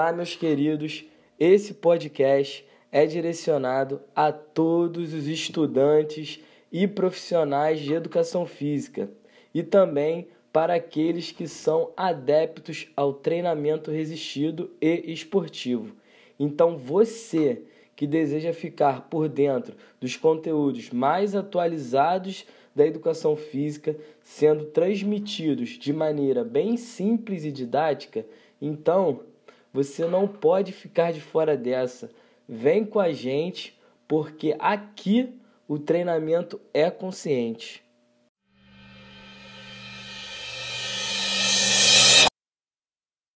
Olá, meus queridos, esse podcast é direcionado a todos os estudantes e profissionais de educação física e também para aqueles que são adeptos ao treinamento resistido e esportivo. Então, você que deseja ficar por dentro dos conteúdos mais atualizados da educação física sendo transmitidos de maneira bem simples e didática, então você não pode ficar de fora dessa. Vem com a gente, porque aqui o treinamento é consciente.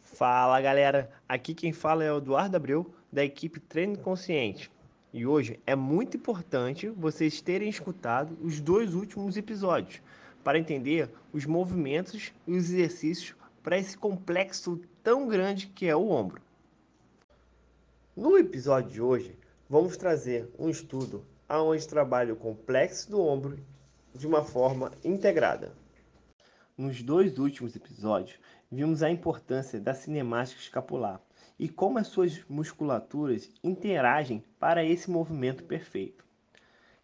Fala, galera! Aqui quem fala é o Eduardo Abreu, da equipe Treino Consciente. E hoje é muito importante vocês terem escutado os dois últimos episódios para entender os movimentos e os exercícios para esse complexo tão grande que é o ombro. No episódio de hoje, vamos trazer um estudo onde trabalha o complexo do ombro de uma forma integrada. Nos dois últimos episódios, vimos a importância da cinemática escapular e como as suas musculaturas interagem para esse movimento perfeito.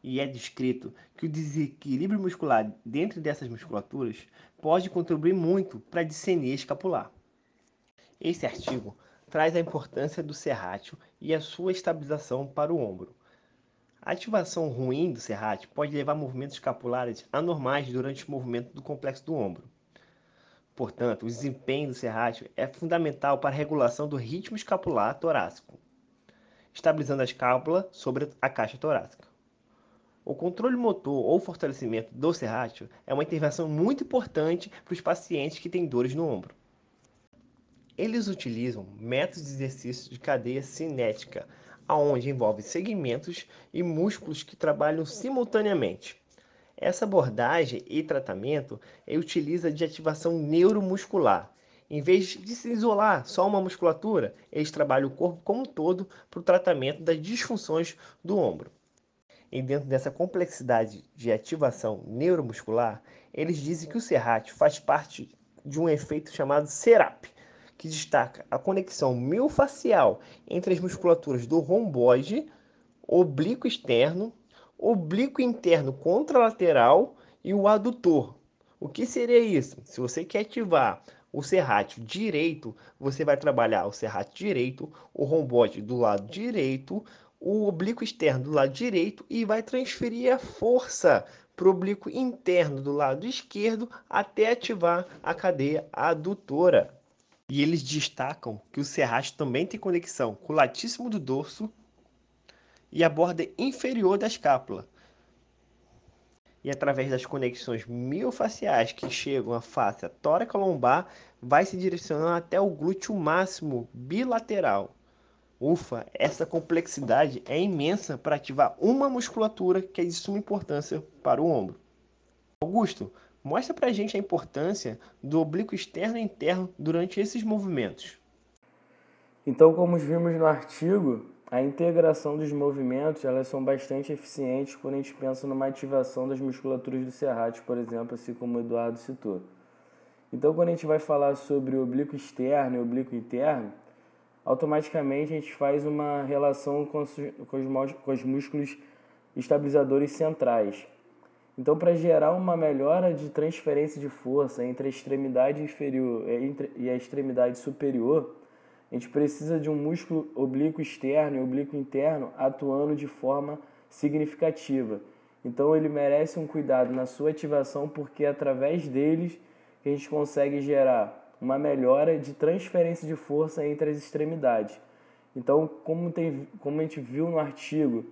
E é descrito que o desequilíbrio muscular dentro dessas musculaturas pode contribuir muito para a dispenia escapular. Esse artigo traz a importância do serrátil e a sua estabilização para o ombro. A ativação ruim do serrátil pode levar a movimentos escapulares anormais durante o movimento do complexo do ombro. Portanto, o desempenho do serrátil é fundamental para a regulação do ritmo escapular torácico, estabilizando a escápula sobre a caixa torácica. O controle motor ou fortalecimento do serrátil é uma intervenção muito importante para os pacientes que têm dores no ombro. Eles utilizam métodos de exercício de cadeia cinética, onde envolve segmentos e músculos que trabalham simultaneamente. Essa abordagem e tratamento utiliza de ativação neuromuscular. Em vez de se isolar só uma musculatura, eles trabalham o corpo como um todo para o tratamento das disfunções do ombro. E dentro dessa complexidade de ativação neuromuscular, eles dizem que o serrátil faz parte de um efeito chamado SERAP, que destaca a conexão miofacial entre as musculaturas do romboide, oblíquo externo, oblíquo interno contralateral e o adutor. O que seria isso? Se você quer ativar o serrátil direito, você vai trabalhar o serrátil direito, o romboide do lado direito, o oblíquo externo do lado direito e vai transferir a força para o oblíquo interno do lado esquerdo até ativar a cadeia adutora. E eles destacam que o serrátil também tem conexão com o latíssimo do dorso e a borda inferior da escápula. E através das conexões miofaciais que chegam à face tóraca lombar, vai se direcionando até o glúteo máximo bilateral. Ufa, essa complexidade é imensa para ativar uma musculatura que é de suma importância para o ombro. Augusto, mostra para a gente a importância do oblíquo externo e interno durante esses movimentos. Então, como vimos no artigo, a integração dos movimentos elas são bastante eficientes quando a gente pensa numa ativação das musculaturas do serrátil, por exemplo, assim como o Eduardo citou. Então, quando a gente vai falar sobre o oblíquo externo e oblíquo interno, automaticamente a gente faz uma relação com os músculos estabilizadores centrais. Então, para gerar uma melhora de transferência de força entre a extremidade inferior e a extremidade superior, a gente precisa de um músculo oblíquo externo e oblíquo interno atuando de forma significativa. Então, ele merece um cuidado na sua ativação, porque é através deles que a gente consegue gerar uma melhora de transferência de força entre as extremidades. Então, como a gente viu no artigo,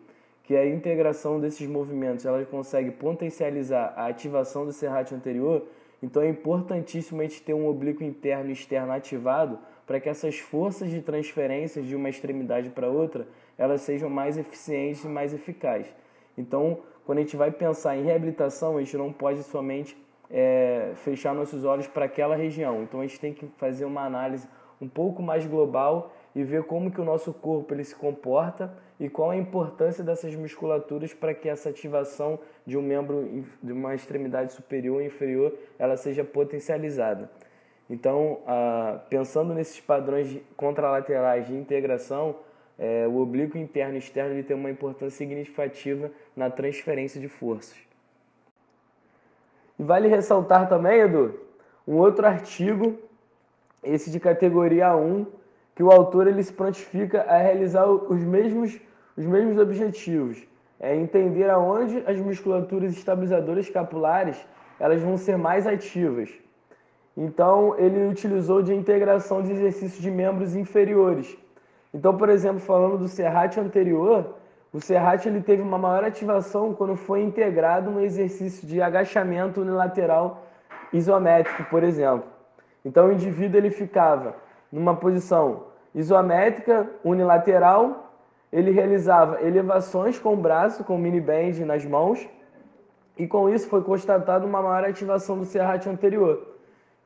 que a integração desses movimentos ela consegue potencializar a ativação do serrátil anterior, então é importantíssimo a gente ter um oblíquo interno e externo ativado para que essas forças de transferência de uma extremidade para outra elas sejam mais eficientes e mais eficazes. Então, quando a gente vai pensar em reabilitação, a gente não pode somente fechar nossos olhos para aquela região. Então a gente tem que fazer uma análise um pouco mais global e ver como que o nosso corpo ele se comporta e qual a importância dessas musculaturas para que essa ativação de um membro de uma extremidade superior ou inferior ela seja potencializada. Então, pensando nesses padrões contralaterais de integração, o oblíquo interno e externo ele tem uma importância significativa na transferência de forças. E vale ressaltar também, Edu, um outro artigo, esse de categoria 1, que o autor ele se prontifica a realizar os mesmos objetivos. É entender aonde as musculaturas estabilizadoras capulares elas vão ser mais ativas. Então, ele utilizou de integração de exercícios de membros inferiores. Então, por exemplo, falando do SERAP anterior, o SERAP ele teve uma maior ativação quando foi integrado no exercício de agachamento unilateral isométrico, por exemplo. Então, o indivíduo ele ficava numa posição isométrica, unilateral, ele realizava elevações com o braço, com mini-band nas mãos, e com isso foi constatada uma maior ativação do SERAP anterior.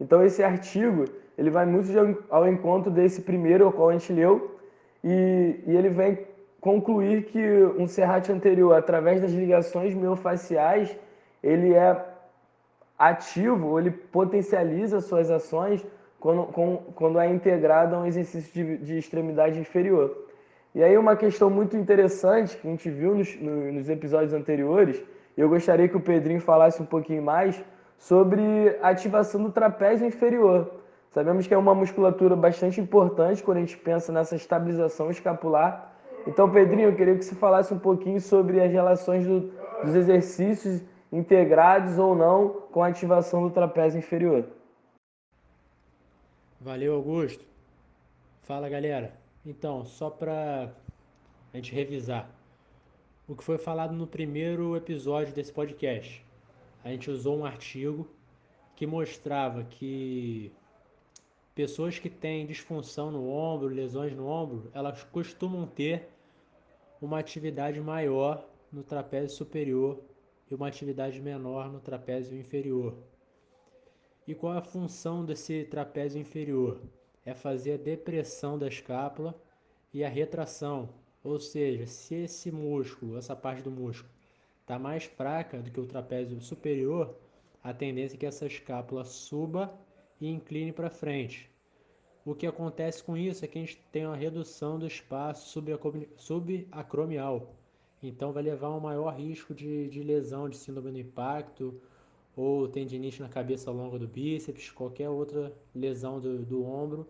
Então esse artigo ele vai muito ao encontro desse primeiro, ao qual a gente leu, e ele vem concluir que um SERAP anterior, através das ligações miofaciais, ele é ativo, ele potencializa suas ações quando é integrado a um exercício de extremidade inferior. E aí uma questão muito interessante que a gente viu nos episódios anteriores, eu gostaria que o Pedrinho falasse um pouquinho mais, sobre a ativação do trapézio inferior. Sabemos que é uma musculatura bastante importante quando a gente pensa nessa estabilização escapular. Então, Pedrinho, eu queria que você falasse um pouquinho sobre as relações dos exercícios integrados ou não com a ativação do trapézio inferior. Valeu, Augusto. Fala, galera. Então, só para a gente revisar o que foi falado no primeiro episódio desse podcast. A gente usou um artigo que mostrava que pessoas que têm disfunção no ombro, lesões no ombro, elas costumam ter uma atividade maior no trapézio superior e uma atividade menor no trapézio inferior. E qual a função desse trapézio inferior? É fazer a depressão da escápula e a retração, ou seja, se esse músculo, essa parte do músculo, está mais fraca do que o trapézio superior, a tendência é que essa escápula suba e incline para frente. O que acontece com isso é que a gente tem uma redução do espaço subacromial. Então vai levar a um maior risco de lesão de síndrome do impacto ou tendinite na cabeça longa do bíceps, qualquer outra lesão do ombro.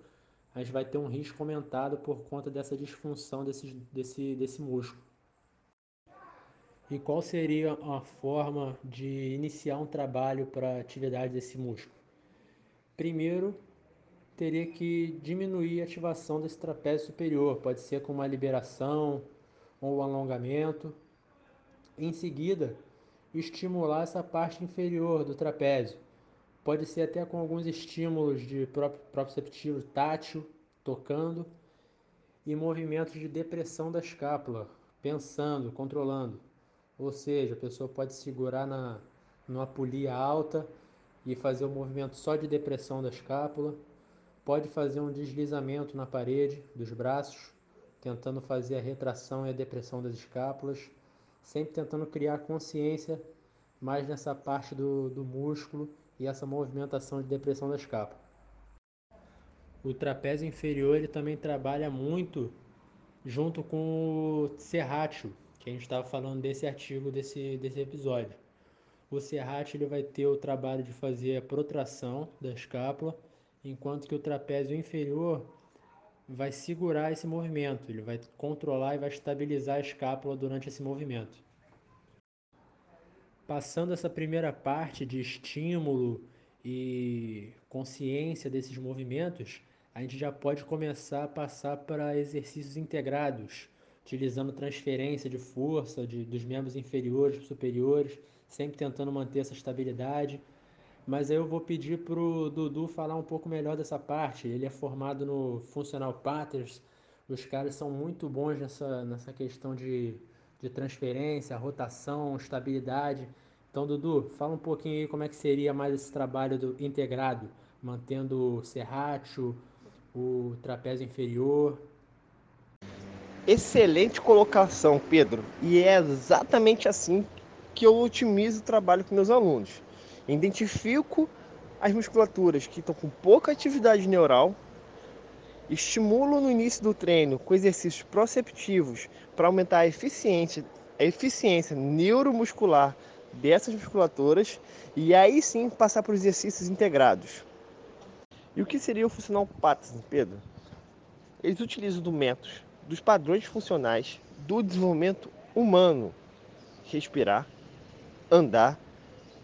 A gente vai ter um risco aumentado por conta dessa disfunção desse músculo. E qual seria a forma de iniciar um trabalho para atividade desse músculo? Primeiro, teria que diminuir a ativação desse trapézio superior, pode ser com uma liberação ou um alongamento. Em seguida, estimular essa parte inferior do trapézio, pode ser até com alguns estímulos de proprioceptivo tátil, tocando, e movimentos de depressão da escápula, pensando, controlando. Ou seja, a pessoa pode segurar numa polia alta e fazer um movimento só de depressão da escápula. Pode fazer um deslizamento na parede dos braços, tentando fazer a retração e a depressão das escápulas. Sempre tentando criar consciência mais nessa parte do músculo e essa movimentação de depressão da escápula. O trapézio inferior ele também trabalha muito junto com o serrátil, que a gente estava falando desse artigo, desse episódio. O SERAP ele vai ter o trabalho de fazer a protração da escápula, enquanto que o trapézio inferior vai segurar esse movimento, ele vai controlar e vai estabilizar a escápula durante esse movimento. Passando essa primeira parte de estímulo e consciência desses movimentos, a gente já pode começar a passar para exercícios integrados, utilizando transferência de força dos membros inferiores para superiores, sempre tentando manter essa estabilidade. Mas aí eu vou pedir para o Dudu falar um pouco melhor dessa parte. Ele é formado no Functional Patterns, os caras são muito bons nessa questão de transferência, rotação, estabilidade. Então, Dudu, fala um pouquinho aí como é que seria mais esse trabalho integrado, mantendo o serrátil, o trapézio inferior. Excelente colocação, Pedro, e é exatamente assim que eu otimizo o trabalho com meus alunos. Identifico as musculaturas que estão com pouca atividade neural, estimulo no início do treino com exercícios proprioceptivos para aumentar a eficiência neuromuscular dessas musculaturas e aí sim passar para os exercícios integrados. E o que seria o Functional Patterns, Pedro? Eles utilizam do método dos padrões funcionais do desenvolvimento humano: respirar, andar,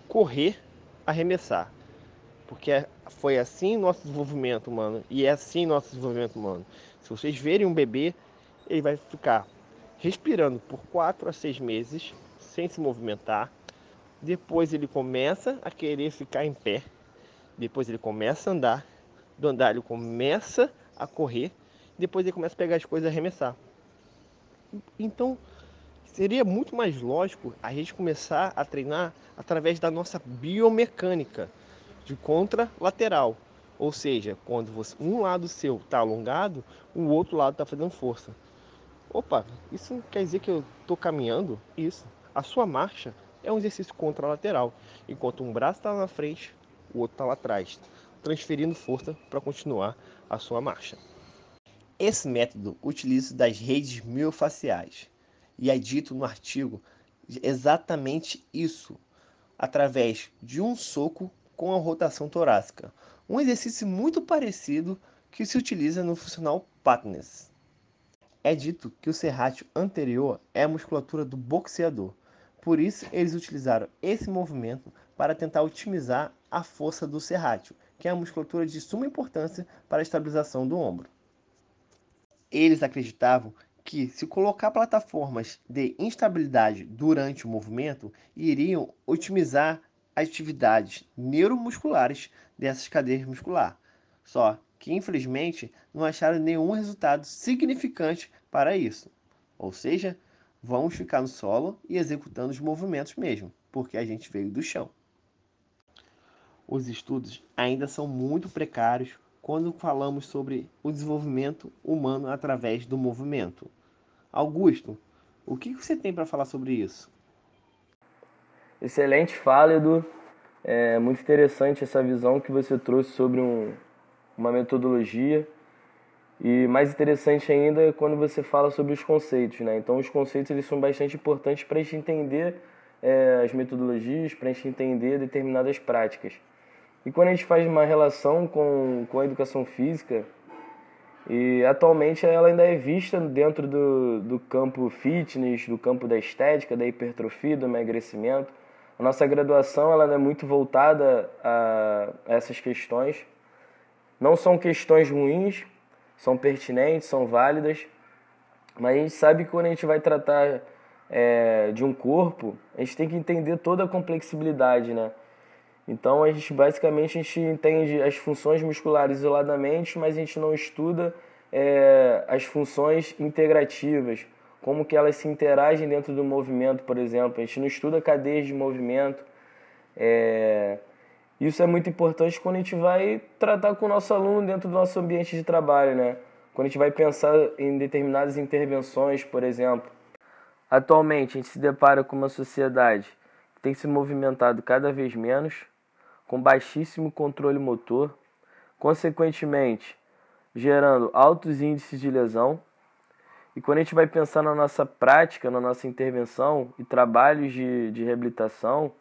correr, arremessar. Porque foi assim nosso desenvolvimento humano e é assim nosso desenvolvimento humano. Se vocês verem um bebê, ele vai ficar respirando por 4 a 6 meses sem se movimentar. Depois ele começa a querer ficar em pé. Depois ele começa a andar. Do andar ele começa a correr. Depois ele começa a pegar as coisas e arremessar. Então, seria muito mais lógico a gente começar a treinar através da nossa biomecânica de contralateral. Ou seja, quando um lado seu está alongado, o outro lado está fazendo força. Opa, isso quer dizer que eu estou caminhando? Isso. A sua marcha é um exercício contralateral. Enquanto um braço está na frente, o outro está lá atrás, transferindo força para continuar a sua marcha. Esse método utiliza das redes miofaciais e é dito no artigo exatamente isso, através de um soco com a rotação torácica, um exercício muito parecido que se utiliza no Functional Patterns. É dito que o serrátil anterior é a musculatura do boxeador, por isso eles utilizaram esse movimento para tentar otimizar a força do serrátil, que é a musculatura de suma importância para a estabilização do ombro. Eles acreditavam que, se colocar plataformas de instabilidade durante o movimento, iriam otimizar as atividades neuromusculares dessas cadeias musculares. Só que, infelizmente, não acharam nenhum resultado significante para isso. Ou seja, vamos ficar no solo e executando os movimentos mesmo, porque a gente veio do chão. Os estudos ainda são muito precários quando falamos sobre o desenvolvimento humano através do movimento. Augusto, o que você tem para falar sobre isso? Excelente fala, Edu. É muito interessante essa visão que você trouxe sobre uma metodologia. E mais interessante ainda é quando você fala sobre os conceitos, né? Então, os conceitos eles são bastante importantes para a gente entender as metodologias, para a gente entender determinadas práticas. E quando a gente faz uma relação com a educação física, e atualmente ela ainda é vista dentro do campo fitness, do campo da estética, da hipertrofia, do emagrecimento. A nossa graduação ela é muito voltada a essas questões. Não são questões ruins, são pertinentes, são válidas, mas a gente sabe que quando a gente vai tratar de um corpo, a gente tem que entender toda a complexibilidade, né? Então, a gente entende as funções musculares isoladamente, mas a gente não estuda as funções integrativas, como que elas se interagem dentro do movimento, por exemplo. A gente não estuda cadeias de movimento. Isso é muito importante quando a gente vai tratar com o nosso aluno dentro do nosso ambiente de trabalho, né? Quando a gente vai pensar em determinadas intervenções, por exemplo. Atualmente, a gente se depara com uma sociedade que tem se movimentado cada vez menos, com baixíssimo controle motor, consequentemente gerando altos índices de lesão. E quando a gente vai pensar na nossa prática, na nossa intervenção e trabalhos de reabilitação,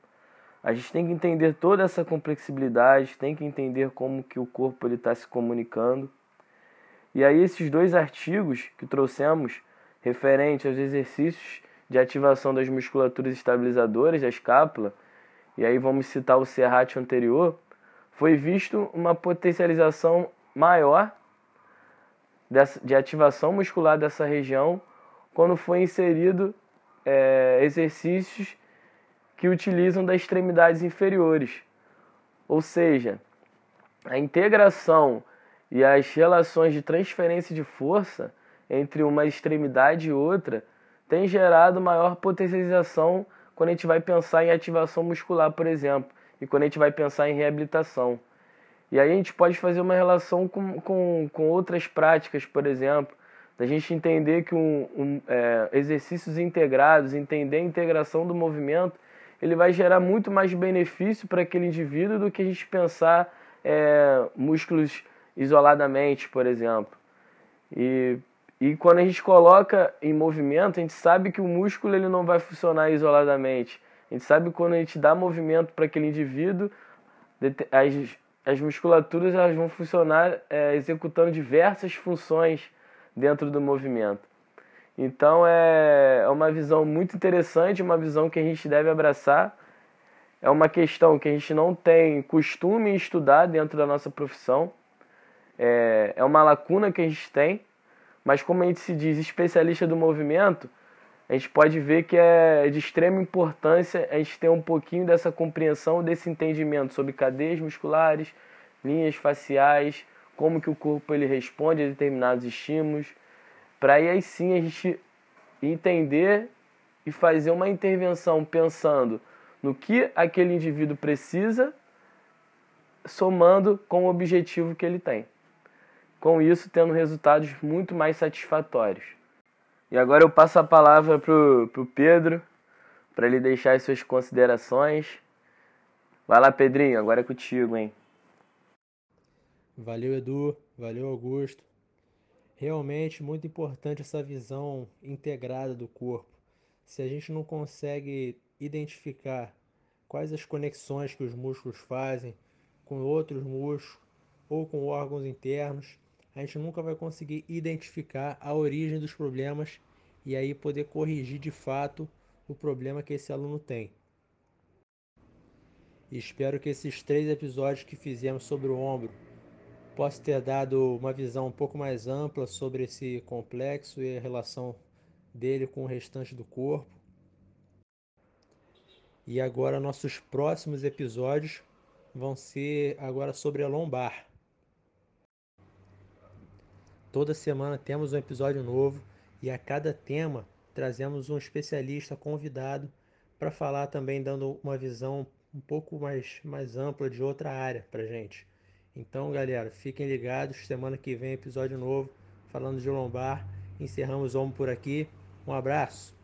a gente tem que entender toda essa complexibilidade, tem que entender como que o corpo está se comunicando. E aí esses dois artigos que trouxemos referente aos exercícios de ativação das musculaturas estabilizadoras da escápula, e aí vamos citar o serrátil anterior, foi visto uma potencialização maior de ativação muscular dessa região quando foi inserido exercícios que utilizam das extremidades inferiores. Ou seja, a integração e as relações de transferência de força entre uma extremidade e outra tem gerado maior potencialização quando a gente vai pensar em ativação muscular, por exemplo, e quando a gente vai pensar em reabilitação. E aí a gente pode fazer uma relação com outras práticas, por exemplo, da gente entender que exercícios integrados, entender a integração do movimento ele vai gerar muito mais benefício para aquele indivíduo do que a gente pensar músculos isoladamente, por exemplo. E quando a gente coloca em movimento, a gente sabe que o músculo ele não vai funcionar isoladamente. A gente sabe que quando a gente dá movimento para aquele indivíduo, as musculaturas elas vão funcionar executando diversas funções dentro do movimento. Então é uma visão muito interessante, uma visão que a gente deve abraçar. É uma questão que a gente não tem costume em estudar dentro da nossa profissão. É uma lacuna que a gente tem, mas como a gente se diz especialista do movimento, a gente pode ver que é de extrema importância a gente ter um pouquinho dessa compreensão, desse entendimento sobre cadeias musculares, linhas faciais, como que o corpo ele responde a determinados estímulos, para aí sim a gente entender e fazer uma intervenção pensando no que aquele indivíduo precisa, somando com o objetivo que ele tem. Com isso, tendo resultados muito mais satisfatórios. E agora eu passo a palavra para o Pedro, para ele deixar as suas considerações. Vai lá, Pedrinho, agora é contigo, hein? Valeu, Edu. Valeu, Augusto. Realmente muito importante essa visão integrada do corpo. Se a gente não consegue identificar quais as conexões que os músculos fazem com outros músculos ou com órgãos internos, a gente nunca vai conseguir identificar a origem dos problemas e aí poder corrigir de fato o problema que esse aluno tem. Espero que esses 3 episódios que fizemos sobre o ombro possa ter dado uma visão um pouco mais ampla sobre esse complexo e a relação dele com o restante do corpo. E agora nossos próximos episódios vão ser agora sobre a lombar. Toda semana temos um episódio novo e a cada tema trazemos um especialista convidado para falar também, dando uma visão um pouco mais ampla de outra área para gente. Então, galera, fiquem ligados. Semana que vem, episódio novo falando de lombar. Encerramos o Ombro por aqui. Um abraço.